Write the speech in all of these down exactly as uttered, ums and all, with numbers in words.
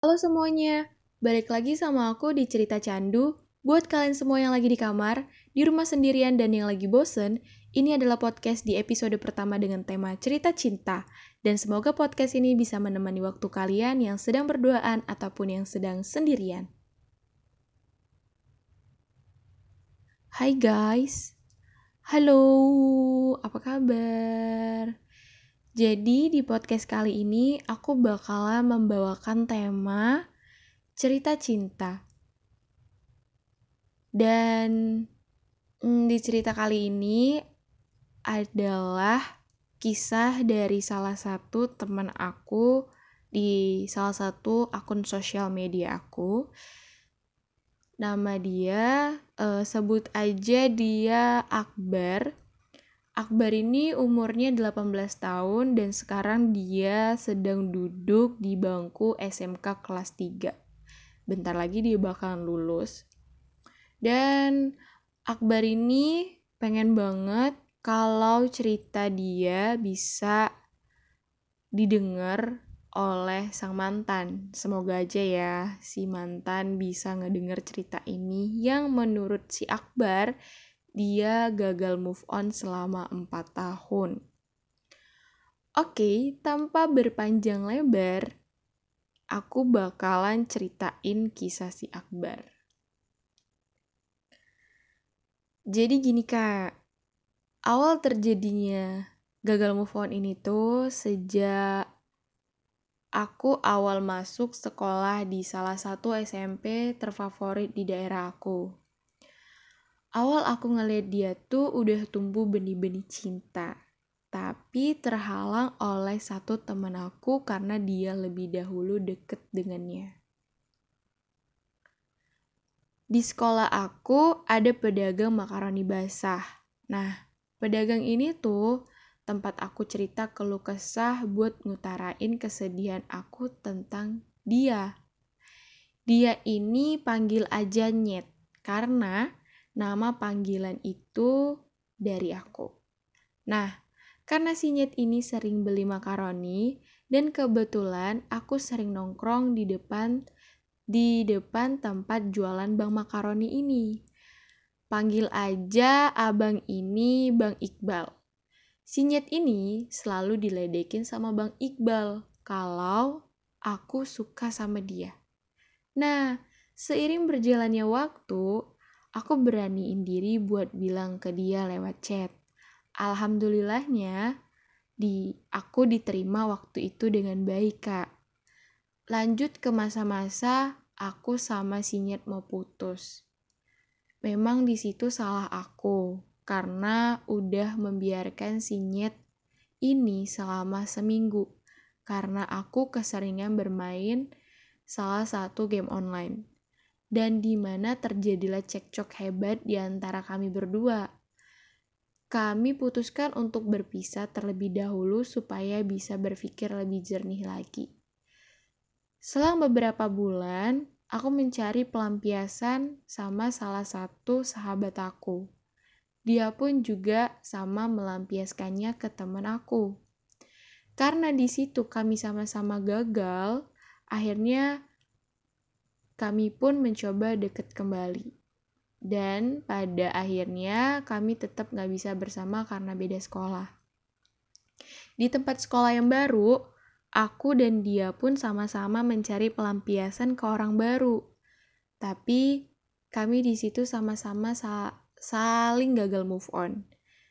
Halo semuanya, balik lagi sama aku di Cerita Candu. Buat kalian semua yang lagi di kamar, di rumah sendirian dan yang lagi bosen, ini adalah podcast di episode pertama dengan tema Cerita Cinta. Dan semoga podcast ini bisa menemani waktu kalian yang sedang berduaan ataupun yang sedang sendirian. Hai guys, halo, apa kabar? Jadi di podcast kali ini aku bakalan membawakan tema cerita cinta. Dan mm, di cerita kali ini adalah kisah dari salah satu teman aku di salah satu akun sosial media aku. Nama dia eh, sebut aja dia Akbar. Akbar ini umurnya delapan belas tahun dan sekarang dia sedang duduk di bangku S M K kelas tiga. Bentar lagi dia bakalan lulus. Dan Akbar ini pengen banget kalau cerita dia bisa didengar oleh sang mantan. Semoga aja ya si mantan bisa ngedengar cerita ini yang menurut si Akbar dia gagal move on selama empat tahun. Oke, tanpa berpanjang lebar, aku bakalan ceritain kisah si Akbar. Jadi gini kak, awal terjadinya gagal move on ini tuh sejak aku awal masuk sekolah di salah satu S M P terfavorit di daerah aku. Awal aku ngeliat dia tuh udah tumbuh benih-benih cinta, tapi terhalang oleh satu teman aku karena dia lebih dahulu deket dengannya. Di sekolah aku ada pedagang makaroni basah. Nah, pedagang ini tuh tempat aku cerita keluh kesah buat ngutarain kesedihan aku tentang dia. Dia ini panggil aja Nyet, karena nama panggilan itu dari aku. Nah, karena Sinyet ini sering beli makaroni dan kebetulan aku sering nongkrong di depan di depan tempat jualan Bang Makaroni ini. Panggil aja abang ini Bang Iqbal. Sinyet ini selalu diledekin sama Bang Iqbal kalau aku suka sama dia. Nah, seiring berjalannya waktu, aku beraniin diri buat bilang ke dia lewat chat. Alhamdulillahnya, di, aku diterima waktu itu dengan baik, Kak. Lanjut ke masa-masa aku sama Sinyet mau putus. Memang di situ salah aku, karena udah membiarkan Sinyet ini selama seminggu, karena aku keseringan bermain salah satu game online. Dan di mana terjadilah cekcok hebat di antara kami berdua. Kami putuskan untuk berpisah terlebih dahulu supaya bisa berpikir lebih jernih lagi. Selang beberapa bulan, aku mencari pelampiasan sama salah satu sahabat aku. Dia pun juga sama melampiaskannya ke teman aku. Karena di situ kami sama-sama gagal, akhirnya kami pun mencoba deket kembali. Dan pada akhirnya kami tetap gak bisa bersama karena beda sekolah. Di tempat sekolah yang baru, aku dan dia pun sama-sama mencari pelampiasan ke orang baru. Tapi kami di situ sama-sama sa- saling gagal move on.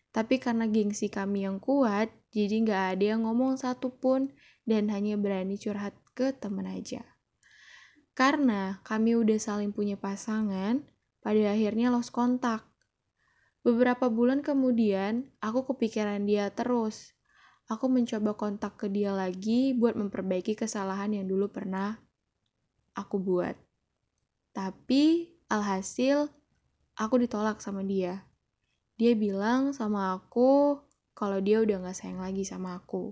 Tapi karena gengsi kami yang kuat, jadi gak ada yang ngomong satupun dan hanya berani curhat ke teman aja. Karena kami udah saling punya pasangan, pada akhirnya lost kontak. Beberapa bulan kemudian, aku kepikiran dia terus. Aku mencoba kontak ke dia lagi buat memperbaiki kesalahan yang dulu pernah aku buat. Tapi, alhasil, aku ditolak sama dia. Dia bilang sama aku kalau dia udah gak sayang lagi sama aku.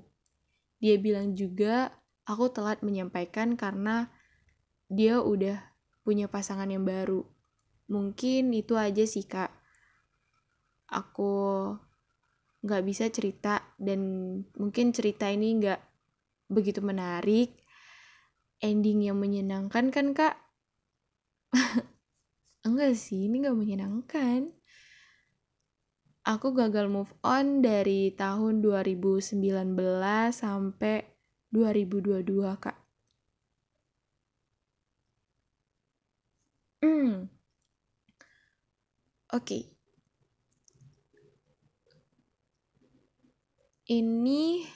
Dia bilang juga aku telat menyampaikan karena dia udah punya pasangan yang baru. Mungkin itu aja sih kak. Aku gak bisa cerita dan mungkin cerita ini gak begitu menarik. ending yang menyenangkan kan, Kak? Enggak sih, ini gak menyenangkan. Aku gagal move on dari tahun dua ribu sembilan belas sampai dua ribu dua puluh dua, Kak. Hmm. Oke. Okay. Ini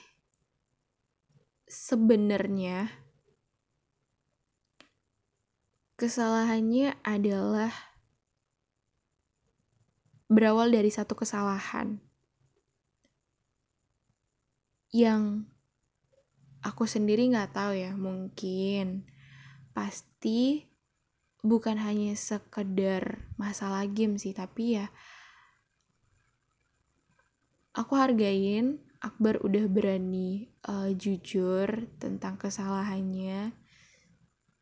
sebenarnya kesalahannya adalah berawal dari satu kesalahan yang aku sendiri nggak tahu ya, mungkin pasti bukan hanya sekedar masalah game sih, tapi ya aku hargain Akbar udah berani uh, jujur tentang kesalahannya,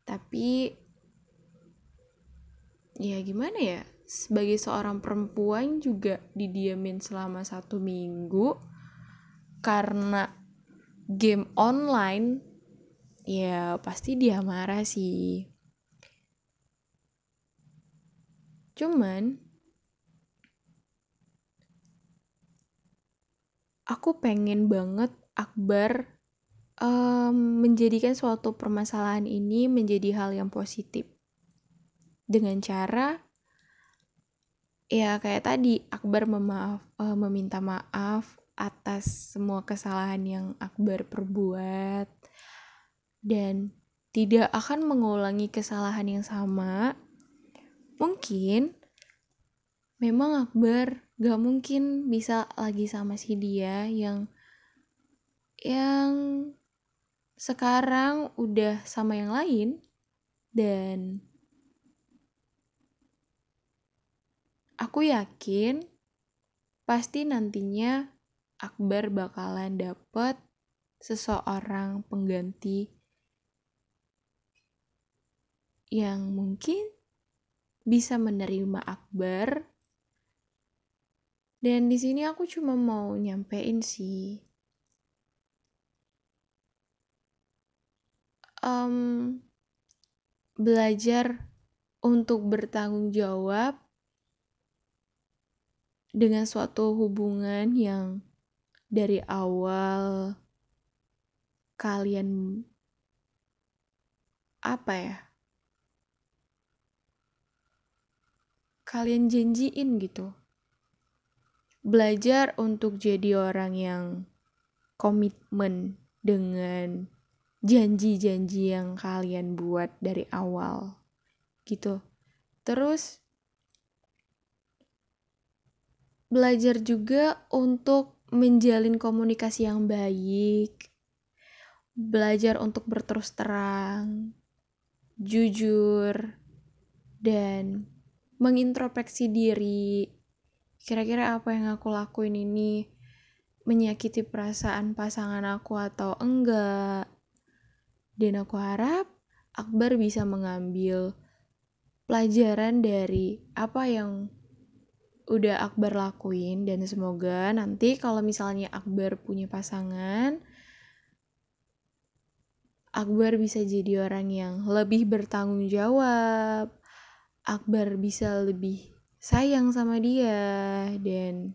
tapi ya gimana ya, sebagai seorang perempuan juga didiamin selama satu minggu karena game online, ya pasti dia marah sih. Cuman aku pengen banget Akbar um, menjadikan suatu permasalahan ini menjadi hal yang positif dengan cara ya kayak tadi, Akbar memaaf, uh, meminta maaf atas semua kesalahan yang Akbar perbuat dan tidak akan mengulangi kesalahan yang sama. Mungkin memang Akbar gak mungkin bisa lagi sama si dia yang yang sekarang udah sama yang lain, dan aku yakin pasti nantinya Akbar bakalan dapet seseorang pengganti yang mungkin bisa menerima Akbar. Dan di sini aku cuma mau nyampein sih, um, belajar untuk bertanggung jawab dengan suatu hubungan yang dari awal kalian apa ya, kalian janjiin gitu. Belajar untuk jadi orang yang komitmen dengan janji-janji yang kalian buat dari awal gitu. Terus belajar juga untuk menjalin komunikasi yang baik, belajar untuk berterus terang, jujur, dan mengintrospeksi diri. Kira-kira apa yang aku lakuin ini menyakiti perasaan pasangan aku atau enggak? Dan aku harap Akbar bisa mengambil pelajaran dari apa yang udah Akbar lakuin, dan semoga nanti kalau misalnya Akbar punya pasangan, Akbar bisa jadi orang yang lebih bertanggung jawab, Akbar bisa lebih sayang sama dia. Dan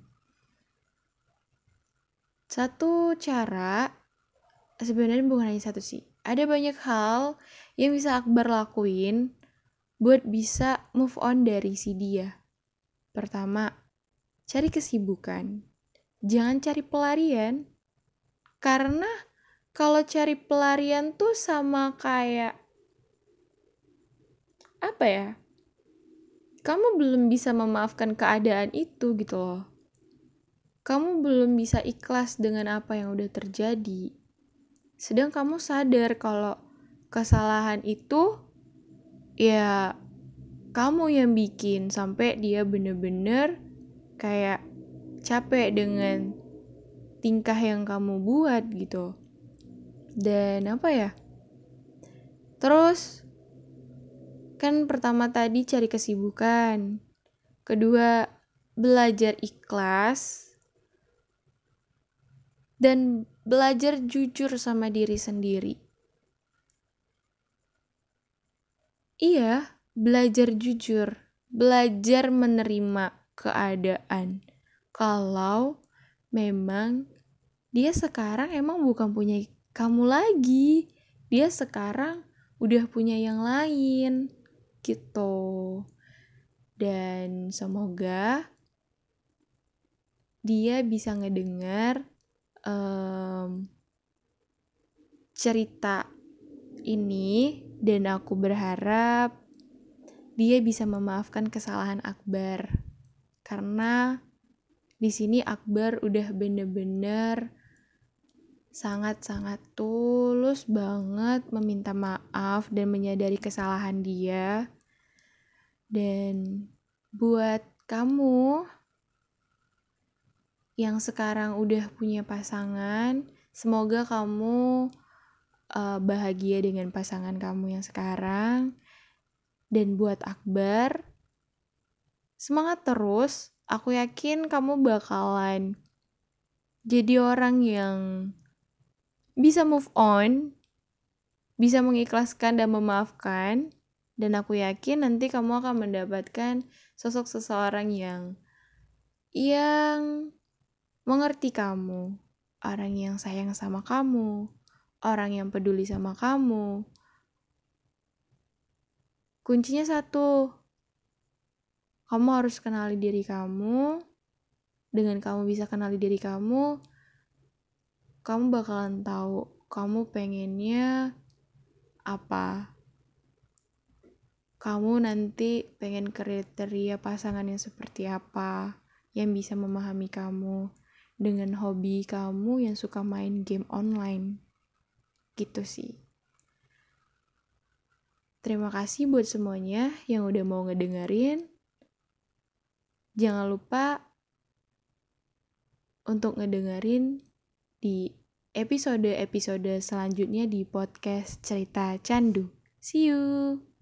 satu cara, sebenarnya bukan hanya satu sih, ada banyak hal yang bisa Akbar lakuin buat bisa move on dari si dia. Pertama, cari kesibukan. Jangan cari pelarian. Karena kalau cari pelarian tuh sama kayak apa ya? Kamu belum bisa memaafkan keadaan itu gitu loh. Kamu belum bisa ikhlas dengan apa yang udah terjadi. Sedang kamu sadar kalau kesalahan itu ya kamu yang bikin, sampai dia bener-bener kayak capek dengan tingkah yang kamu buat gitu. Dan apa ya? Terus, kan pertama tadi cari kesibukan. Kedua, belajar ikhlas. Dan belajar jujur sama diri sendiri. Iya, belajar jujur, belajar menerima keadaan. Kalau memang dia sekarang emang bukan punya kamu lagi, dia sekarang udah punya yang lain, gitu. Dan semoga dia bisa ngedengar um, cerita ini, dan aku berharap dia bisa memaafkan kesalahan Akbar. Karena di sini Akbar udah bener-bener sangat-sangat tulus banget meminta maaf dan menyadari kesalahan dia. Dan buat kamu yang sekarang udah punya pasangan, semoga kamu uh, bahagia dengan pasangan kamu yang sekarang. Dan buat Akbar, semangat terus. Aku yakin kamu bakalan jadi orang yang bisa move on, bisa mengikhlaskan dan memaafkan. Dan aku yakin nanti kamu akan mendapatkan sosok seseorang yang yang mengerti kamu, orang yang sayang sama kamu, orang yang peduli sama kamu. Kuncinya satu, kamu harus kenali diri kamu. Dengan kamu bisa kenali diri kamu, kamu bakalan tahu kamu pengennya apa. Kamu nanti pengen kriteria pasangan yang seperti apa, yang bisa memahami kamu, dengan hobi kamu yang suka main game online. Gitu sih. Terima kasih buat semuanya yang udah mau ngedengerin. Jangan lupa untuk ngedengerin di episode-episode selanjutnya di podcast Cerita Candu. See you!